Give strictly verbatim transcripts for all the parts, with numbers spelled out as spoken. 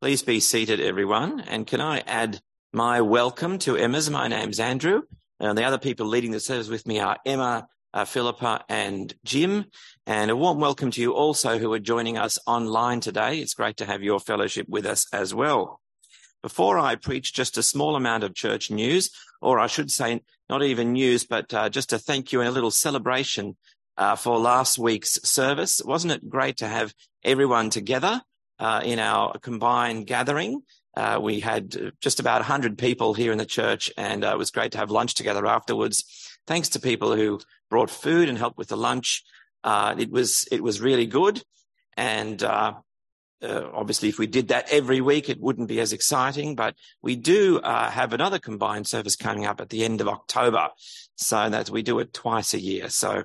Please be seated, everyone. And can I add my welcome to Emma's? My name's Andrew. And the other people leading the service with me are Emma, uh, Philippa and Jim. And a warm welcome to you also who are joining us online today. It's great to have your fellowship with us as well. Before I preach just a small amount of church news, or I should say not even news, but uh, just a thank you and a little celebration uh, for last week's service. Wasn't it great to have everyone together? Uh, in our combined gathering, uh, we had just about one hundred people here in the church, and uh, it was great to have lunch together afterwards. Thanks to people who brought food and helped with the lunch. Uh, it was it was really good, and uh, uh, obviously if we did that every week, it wouldn't be as exciting, but we do uh, have another combined service coming up at the end of October, so that we do it twice a year. So,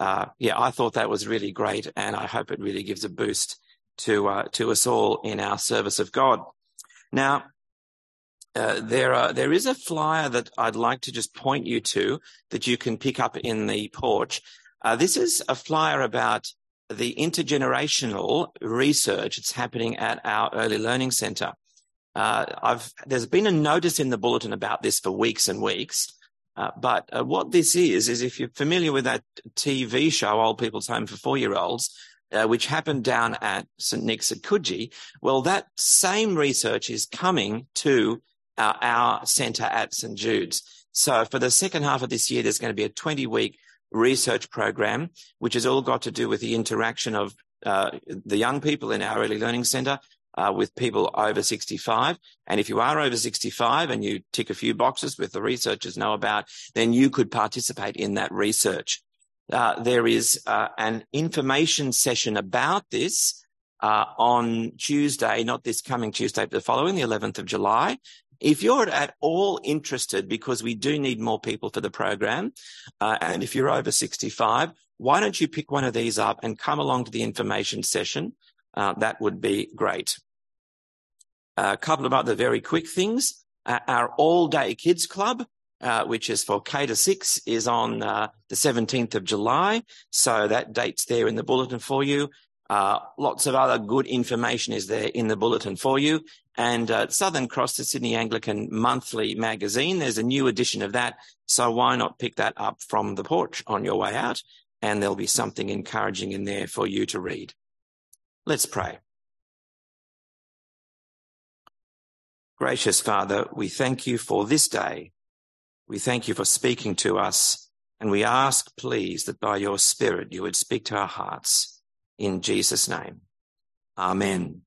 uh, yeah, I thought that was really great, and I hope it really gives a boost to uh, to us all in our service of God. Now, uh, there are, there is a flyer that I'd like to just point you to that you can pick up in the porch. Uh, this is a flyer about the intergenerational research that's happening at our Early Learning Centre. Uh, I've there's been a notice in the bulletin about this for weeks and weeks, uh, but uh, what this is, is if you're familiar with that T V show, Old People's Home for Four-Year-Olds, Uh, which happened down at Saint Nick's at Coogee. Well, that same research is coming to uh, our centre at Saint Jude's. So for the second half of this year, there's going to be a twenty-week research program, which has all got to do with the interaction of uh, the young people in our Early Learning Centre uh, with people over sixty-five. And if you are over sixty-five and you tick a few boxes with the researchers know about, then you could participate in that research. Uh, there is uh, an information session about this uh, on Tuesday, not this coming Tuesday, but the following, the eleventh of July. If you're at all interested, because we do need more people for the program, uh, and if you're over sixty-five, why don't you pick one of these up and come along to the information session? Uh, that would be great. A couple of other very quick things. Uh, our all-day kids club, Uh, which is for K to six, is on uh, the seventeenth of July. So that date's there in the bulletin for you. Uh, lots of other good information is there in the bulletin for you. And uh, Southern Cross, the Sydney Anglican Monthly magazine, there's a new edition of that. So why not pick that up from the porch on your way out? And there'll be something encouraging in there for you to read. Let's pray. Gracious Father, we thank you for this day. We thank you for speaking to us, and we ask, please, that by your Spirit you would speak to our hearts. In Jesus' name, amen.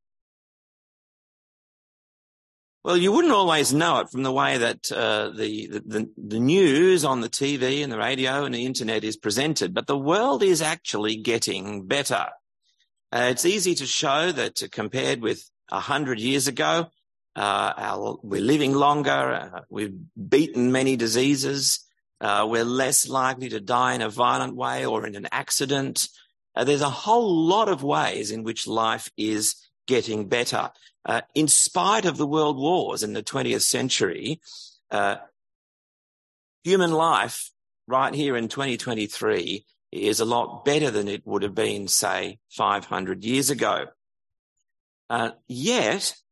Well, you wouldn't always know it from the way that uh, the, the, the news on the T V and the radio and the internet is presented, but the world is actually getting better. Uh, it's easy to show that uh, compared with one hundred years ago, Uh, our, we're living longer, uh, we've beaten many diseases, uh, we're less likely to die in a violent way or in an accident. Uh, there's a whole lot of ways in which life is getting better. Uh, in spite of the world wars in the twentieth century, uh, human life right here in twenty twenty-three is a lot better than it would have been, say, five hundred years ago. Uh, yet,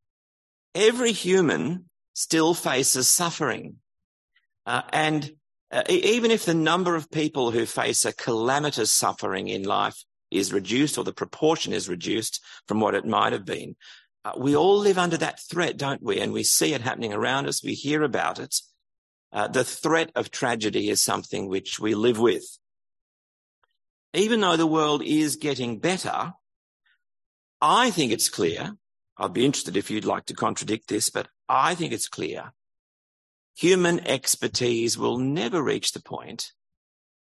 every human still faces suffering. Uh, and uh, even if the number of people who face a calamitous suffering in life is reduced, or the proportion is reduced from what it might have been, uh, we all live under that threat, don't we? And we see it happening around us. We hear about it. Uh, the threat of tragedy is something which we live with. Even though the world is getting better, I think it's clear, I'd be interested if you'd like to contradict this, but I think it's clear. Human expertise will never reach the point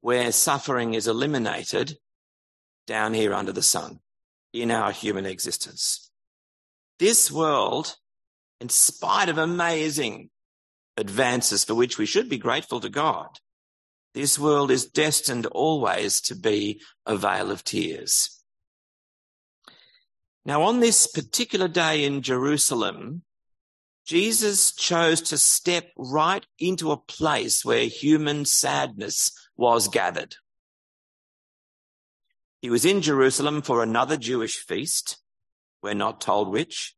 where suffering is eliminated down here under the sun in our human existence. This world, in spite of amazing advances for which we should be grateful to God, this world is destined always to be a vale of tears. Now, on this particular day in Jerusalem, Jesus chose to step right into a place where human sadness was gathered. He was in Jerusalem for another Jewish feast. We're not told which.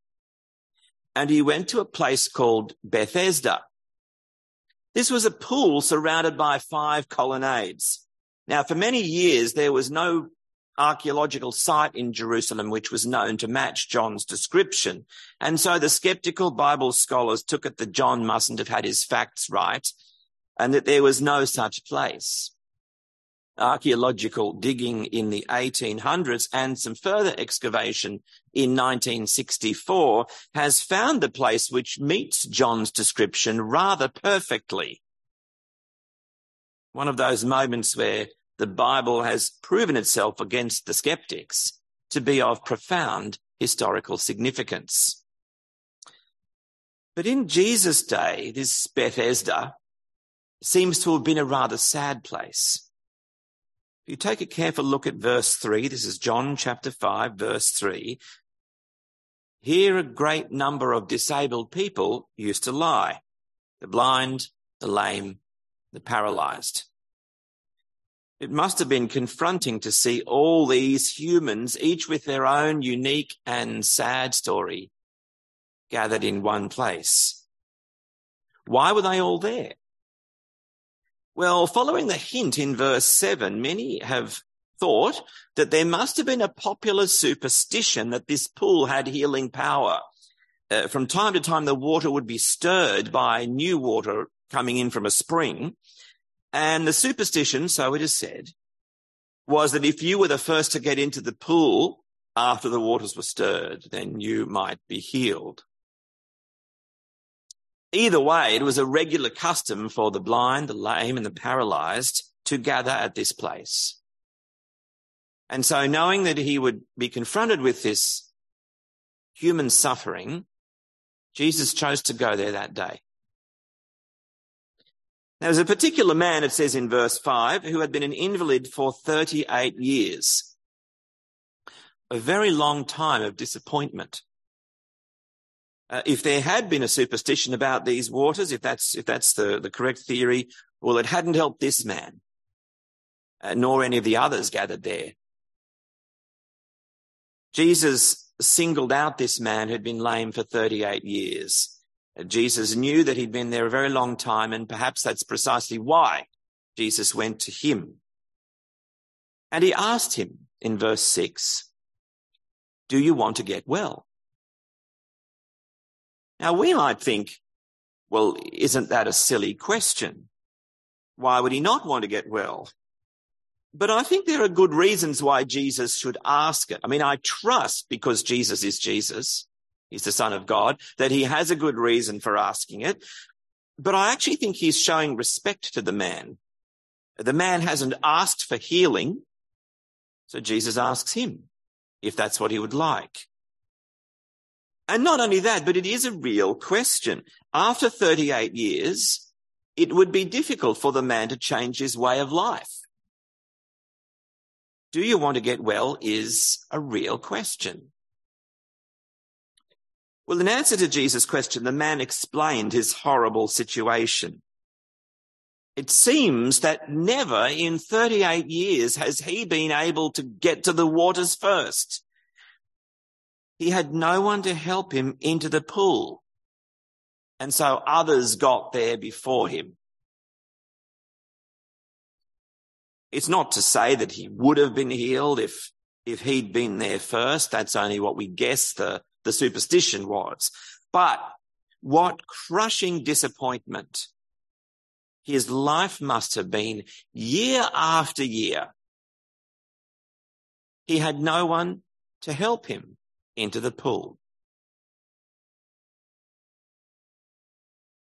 and he went to a place called Bethesda. This was a pool surrounded by five colonnades. Now, for many years, there was no archaeological site in Jerusalem which was known to match John's description. And so the sceptical Bible scholars took it that John mustn't have had his facts right and that there was no such place. Archaeological digging in the eighteen hundreds and some further excavation in nineteen sixty-four has found the place which meets John's description rather perfectly. One of those moments where the Bible has proven itself against the skeptics to be of profound historical significance. But in Jesus' day, this Bethesda seems to have been a rather sad place. If you take a careful look at verse three, this is John chapter five, verse three. Here a great number of disabled people used to lie, the blind, the lame, the paralyzed. It must have been confronting to see all these humans, each with their own unique and sad story, gathered in one place. Why were they all there? Well, following the hint in verse seven, many have thought that there must have been a popular superstition that this pool had healing power. Uh, from time to time, the water would be stirred by new water coming in from a spring. And the superstition, so it is said, was that if you were the first to get into the pool after the waters were stirred, then you might be healed. Either way, it was a regular custom for the blind, the lame, and the paralyzed to gather at this place. And so knowing that he would be confronted with this human suffering, Jesus chose to go there that day. Now, there's a particular man, it says in verse five, who had been an invalid for thirty-eight years, a very long time of disappointment. Uh, if there had been a superstition about these waters, if that's if that's the, the correct theory, well, it hadn't helped this man, uh, nor any of the others gathered there. Jesus singled out this man who'd been lame for thirty-eight years. Jesus knew that he'd been there a very long time, and perhaps that's precisely why Jesus went to him. And he asked him in verse six, "Do you want to get well?" Now we might think, well, isn't that a silly question? Why would he not want to get well? But I think there are good reasons why Jesus should ask it. I mean, I trust, because Jesus is Jesus, he's the Son of God, that he has a good reason for asking it. But I actually think he's showing respect to the man. The man hasn't asked for healing, so Jesus asks him if that's what he would like. And not only that, but it is a real question. After thirty-eight years, it would be difficult for the man to change his way of life. Do you want to get well is a real question. Well, in answer to Jesus' question, the man explained his horrible situation. It seems that never in thirty-eight years has he been able to get to the waters first. He had no one to help him into the pool, and so others got there before him. It's not to say that he would have been healed if, if he'd been there first. That's only what we guess the The superstition was. But what crushing disappointment his life must have been year after year. He had no one to help him into the pool.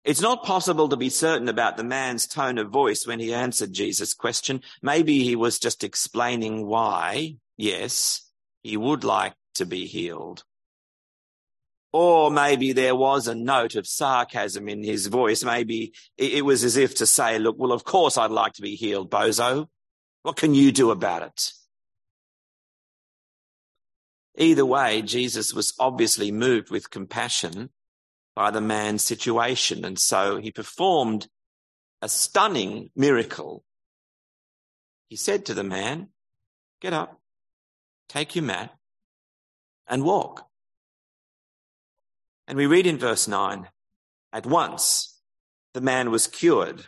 It's not possible to be certain about the man's tone of voice when he answered Jesus' question. Maybe he was just explaining why, yes, he would like to be healed. Or maybe there was a note of sarcasm in his voice. Maybe it was as if to say, look, well, of course I'd like to be healed, bozo. What can you do about it? Either way, Jesus was obviously moved with compassion by the man's situation, and so he performed a stunning miracle. He said to the man, get up, take your mat, and walk. And we read in verse nine, at once the man was cured.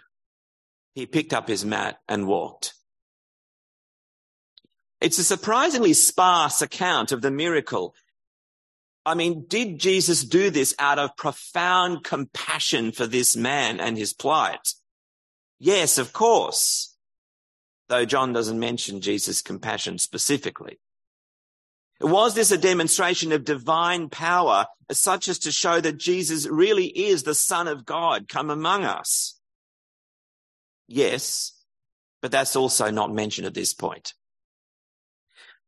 He picked up his mat and walked. It's a surprisingly sparse account of the miracle. I mean, did Jesus do this out of profound compassion for this man and his plight? Yes, of course, though John doesn't mention Jesus' compassion specifically. Was this a demonstration of divine power, such as to show that Jesus really is the Son of God come among us? Yes, but that's also not mentioned at this point.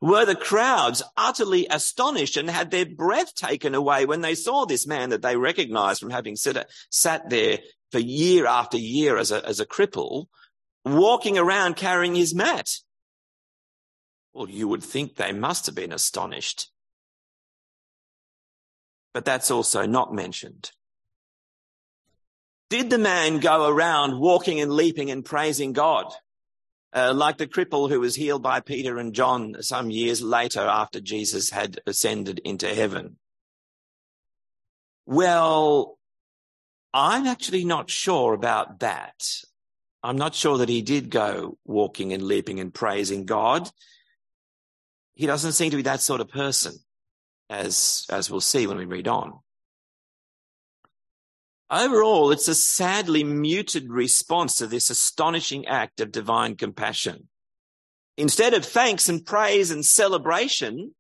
Were the crowds utterly astonished and had their breath taken away when they saw this man that they recognized from having sit, sat there for year after year as a, as a cripple, walking around carrying his mat? Well, you would think they must have been astonished. But that's also not mentioned. Did the man go around walking and leaping and praising God? Uh, like the cripple who was healed by Peter and John some years later after Jesus had ascended into heaven. Well, I'm actually not sure about that. I'm not sure that he did go walking and leaping and praising God. He doesn't seem to be that sort of person, as, as we'll see when we read on. Overall, it's a sadly muted response to this astonishing act of divine compassion. Instead of thanks and praise and celebration,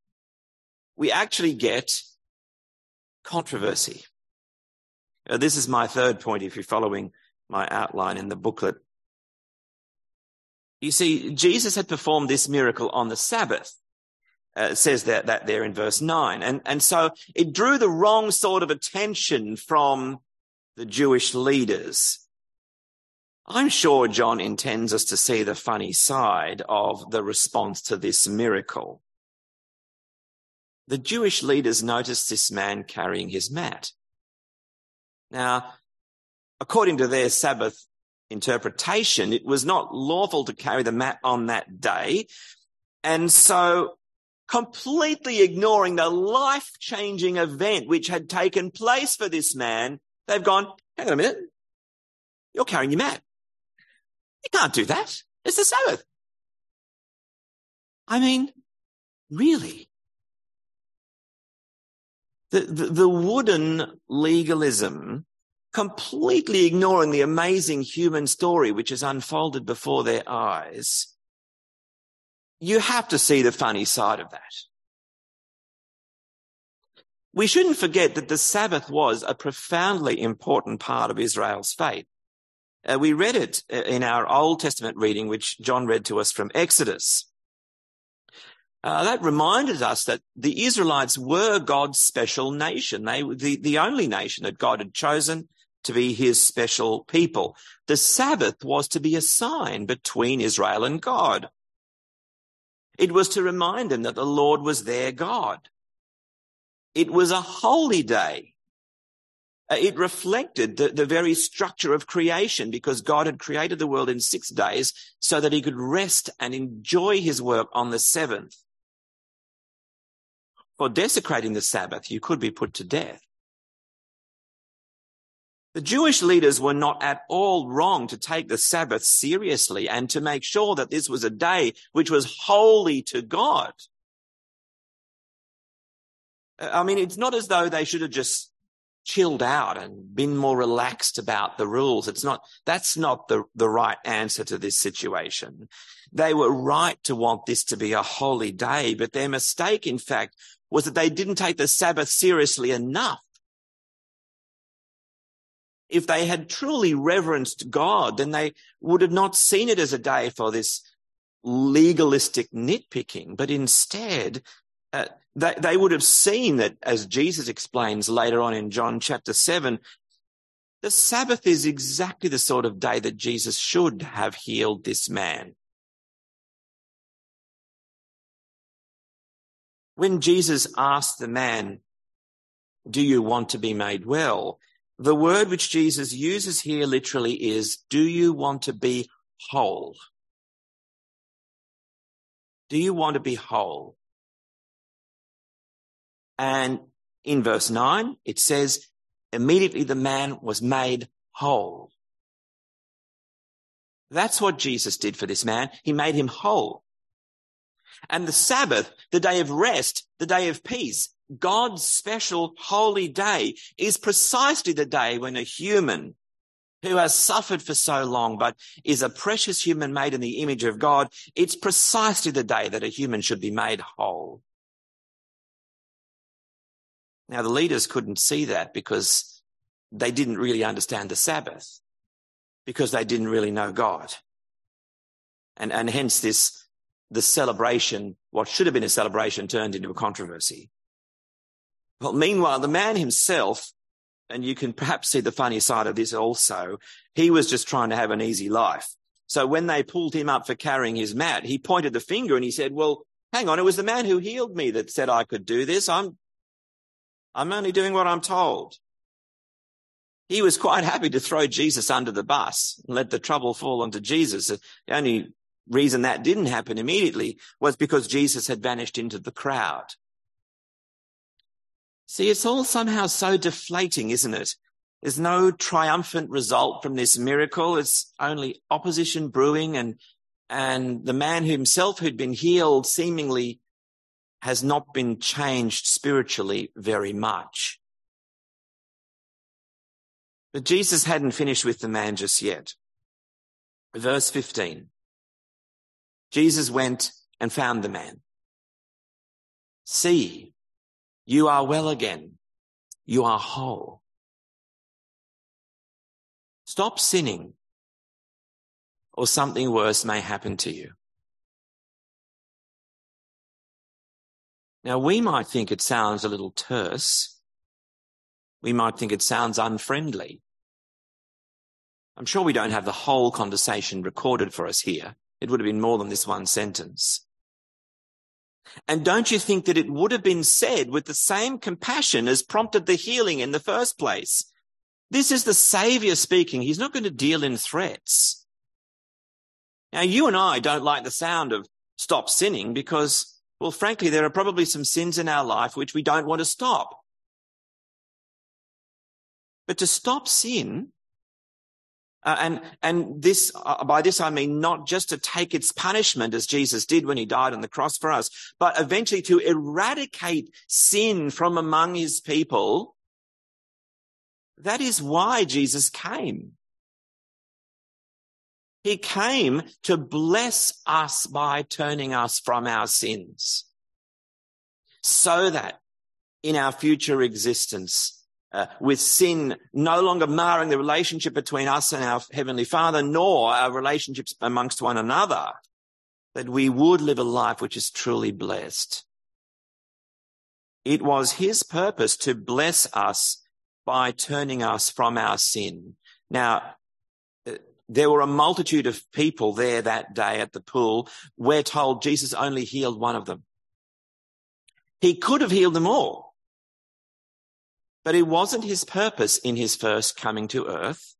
we actually get controversy. Now, this is my third point if you're following my outline in the booklet. You see, Jesus had performed this miracle on the Sabbath. Uh, it says that, that there in verse nine. And, and so it drew the wrong sort of attention from the Jewish leaders. I'm sure John intends us to see the funny side of the response to this miracle. The Jewish leaders noticed this man carrying his mat. Now, according to their Sabbath interpretation, it was not lawful to carry the mat on that day. And so, completely ignoring the life-changing event which had taken place for this man, they've gone, hang on a minute, you're carrying your mat. You can't do that. It's the Sabbath. I mean, really? The, the, the wooden legalism, completely ignoring the amazing human story which has unfolded before their eyes. You have to see the funny side of that. We shouldn't forget that the Sabbath was a profoundly important part of Israel's faith. Uh, we read it in our Old Testament reading, which John read to us from Exodus. Uh, that reminded us that the Israelites were God's special nation. They were the, the only nation that God had chosen to be his special people. The Sabbath was to be a sign between Israel and God. It was to remind them that the Lord was their God. It was a holy day. It reflected the, the very structure of creation because God had created the world in six days so that he could rest and enjoy his work on the seventh. For desecrating the Sabbath, you could be put to death. The Jewish leaders were not at all wrong to take the Sabbath seriously and to make sure that this was a day which was holy to God. I mean, it's not as though they should have just chilled out and been more relaxed about the rules. It's not, that's not the, the right answer to this situation. They were right to want this to be a holy day, but their mistake, in fact, was that they didn't take the Sabbath seriously enough. If they had truly reverenced God, then they would have not seen it as a day for this legalistic nitpicking, but instead uh, they, they would have seen that, as Jesus explains later on in John chapter seven, the Sabbath is exactly the sort of day that Jesus should have healed this man. When Jesus asked the man, "Do you want to be made well?" the word which Jesus uses here literally is, do you want to be whole? Do you want to be whole? And in verse nine, it says, immediately the man was made whole. That's what Jesus did for this man. He made him whole. And the Sabbath, the day of rest, the day of peace, God's special holy day, is precisely the day when a human who has suffered for so long but is a precious human made in the image of God, it's precisely the day that a human should be made whole. Now, the leaders couldn't see that because they didn't really understand the Sabbath, because they didn't really know God. And, and hence this, the celebration, what should have been a celebration, turned into a controversy. Well, meanwhile, the man himself, and you can perhaps see the funny side of this also, he was just trying to have an easy life. So when they pulled him up for carrying his mat, he pointed the finger and he said, well, hang on, it was the man who healed me that said I could do this. I'm I'm only doing what I'm told. He was quite happy to throw Jesus under the bus and let the trouble fall onto Jesus. The only reason that didn't happen immediately was because Jesus had vanished into the crowd. See, it's all somehow so deflating, isn't it? There's no triumphant result from this miracle. It's only opposition brewing, and and the man himself who'd been healed seemingly has not been changed spiritually very much. But Jesus hadn't finished with the man just yet. Verse fifteen, Jesus went and found the man. See, you are well again. You are whole. Stop sinning, or something worse may happen to you. Now, we might think it sounds a little terse. We might think it sounds unfriendly. I'm sure we don't have the whole conversation recorded for us here. It would have been more than this one sentence. And don't you think that it would have been said with the same compassion as prompted the healing in the first place? This is the Saviour speaking. He's not going to deal in threats. Now, you and I don't like the sound of stop sinning because, well, frankly, there are probably some sins in our life which we don't want to stop. But to stop sin, Uh, and and this uh, by this I mean not just to take its punishment as Jesus did when he died on the cross for us, but eventually to eradicate sin from among his people. That is why Jesus came. He came to bless us by turning us from our sins, so that in our future existence, Uh, with sin no longer marring the relationship between us and our Heavenly Father, nor our relationships amongst one another, that we would live a life which is truly blessed. It was his purpose to bless us by turning us from our sin. Now, there were a multitude of people there that day at the pool. We're told Jesus only healed one of them. He could have healed them all. But it wasn't his purpose in his first coming to earth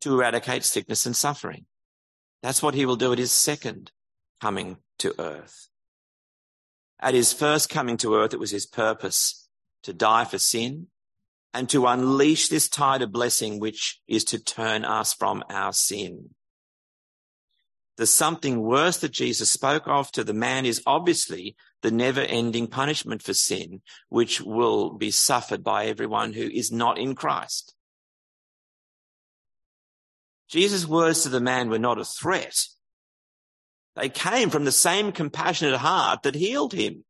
to eradicate sickness and suffering. That's what he will do at his second coming to earth. At his first coming to earth, it was his purpose to die for sin and to unleash this tide of blessing, which is to turn us from our sin. The something worse that Jesus spoke of to the man is obviously the never-ending punishment for sin, which will be suffered by everyone who is not in Christ. Jesus' words to the man were not a threat. They came from the same compassionate heart that healed him.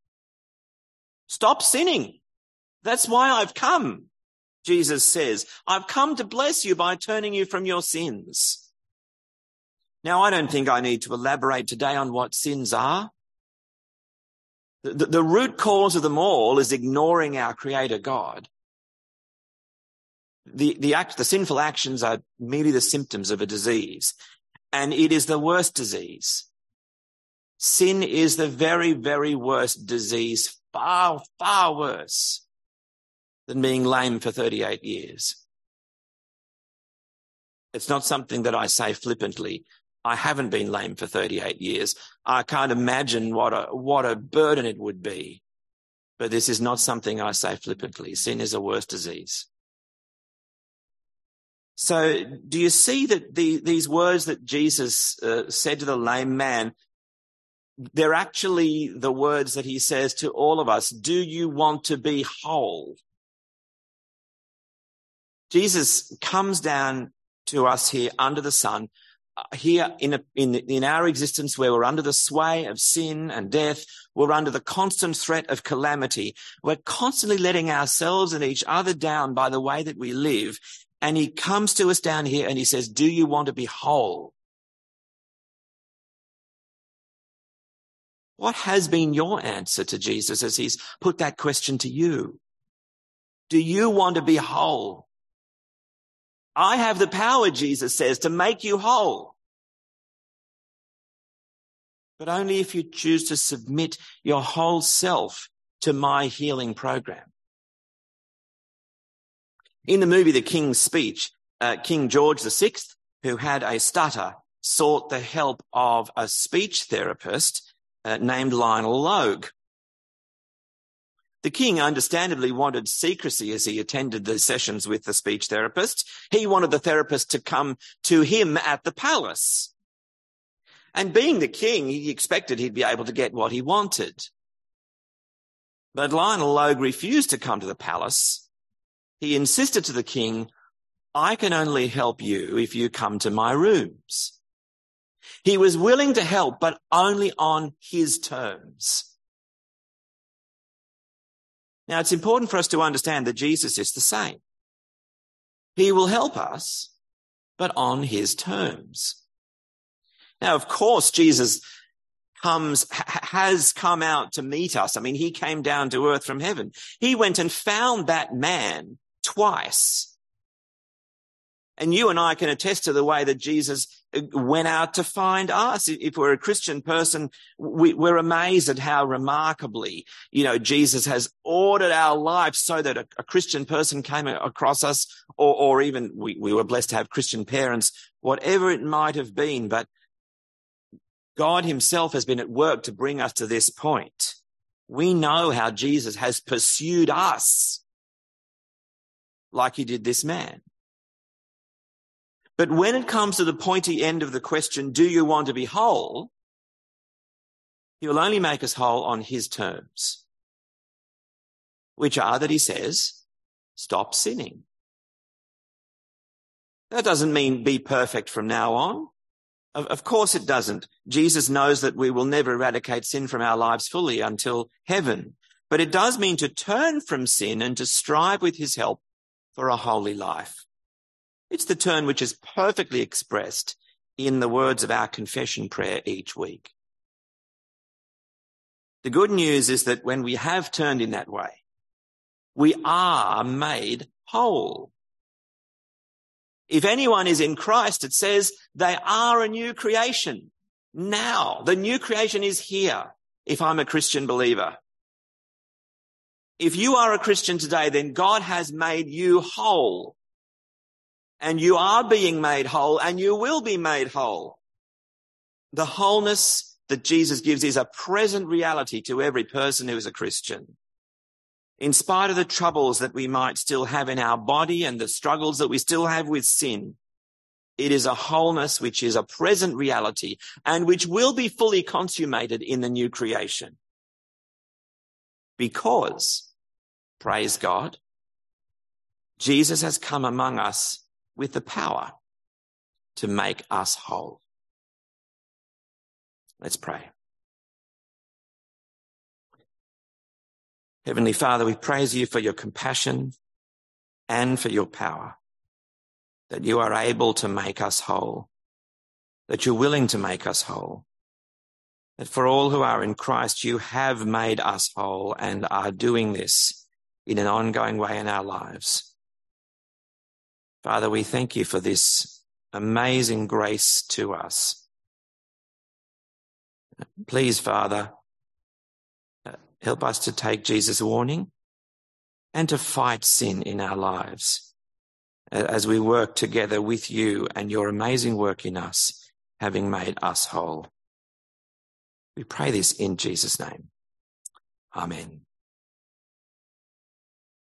Stop sinning. That's why I've come, Jesus says. I've come to bless you by turning you from your sins. Now, I don't think I need to elaborate today on what sins are. The, the, the root cause of them all is ignoring our Creator God. The, the, act, the sinful actions are merely the symptoms of a disease, and it is the worst disease. Sin is the very, very worst disease, far, far worse than being lame for thirty-eight years. It's not something that I say flippantly. I haven't been lame for thirty-eight years. I can't imagine what a what a burden it would be But this is not something I say flippantly. Sin is a worse disease. So do you see that the, these words that Jesus uh, said to the lame man, they're actually the words that he says to all of us. Do you want to be whole? Jesus comes down to us here under the sun, uh, here in, a, in, in our existence where we're under the sway of sin and death. We're under the constant threat of calamity. We're constantly letting ourselves and each other down by the way that we live. And he comes to us down here and he says, do you want to be whole? What has been your answer to Jesus as he's put that question to you? Do you want to be whole? I have the power, Jesus says, to make you whole. But only if you choose to submit your whole self to my healing program. In the movie The King's Speech, uh, King George the Sixth, who had a stutter, sought the help of a speech therapist uh, named Lionel Logue. The king understandably wanted secrecy as he attended the sessions with the speech therapist. He wanted the therapist to come to him at the palace. And being the king, he expected he'd be able to get what he wanted. But Lionel Logue refused to come to the palace. He insisted to the king, I can only help you if you come to my rooms. He was willing to help, but only on his terms. Now, it's important for us to understand that Jesus is the same. He will help us, but on his terms. Now, of course, Jesus comes, has come out to meet us. I mean, he came down to earth from heaven. He went and found that man twice. And you and I can attest to the way that Jesus went out to find us. If we're a Christian person, we, we're amazed at how remarkably, you know, Jesus has ordered our life so that a, a Christian person came across us, or, or even we, we were blessed to have Christian parents, whatever it might have been. But God himself has been at work to bring us to this point. We know how Jesus has pursued us like he did this man. But when it comes to the pointy end of the question, do you want to be whole? He will only make us whole on his terms, which are that he says, stop sinning. That doesn't mean be perfect from now on. Of, of course it doesn't. Jesus knows that we will never eradicate sin from our lives fully until heaven. But it does mean to turn from sin and to strive with his help for a holy life. It's the turn which is perfectly expressed in the words of our confession prayer each week. The good news is that when we have turned in that way, we are made whole. If anyone is in Christ, it says they are a new creation. Now, the new creation is here, if I'm a Christian believer. If you are a Christian today, then God has made you whole. And you are being made whole, and you will be made whole. The wholeness that Jesus gives is a present reality to every person who is a Christian. In spite of the troubles that we might still have in our body and the struggles that we still have with sin, it is a wholeness which is a present reality and which will be fully consummated in the new creation. Because, praise God, Jesus has come among us with the power to make us whole. Let's pray. Heavenly Father, we praise you for your compassion and for your power, that you are able to make us whole, that you're willing to make us whole, that for all who are in Christ, you have made us whole and are doing this in an ongoing way in our lives. Father, we thank you for this amazing grace to us. Please, Father, help us to take Jesus' warning and to fight sin in our lives as we work together with you and your amazing work in us, having made us whole. We pray this in Jesus' name. Amen.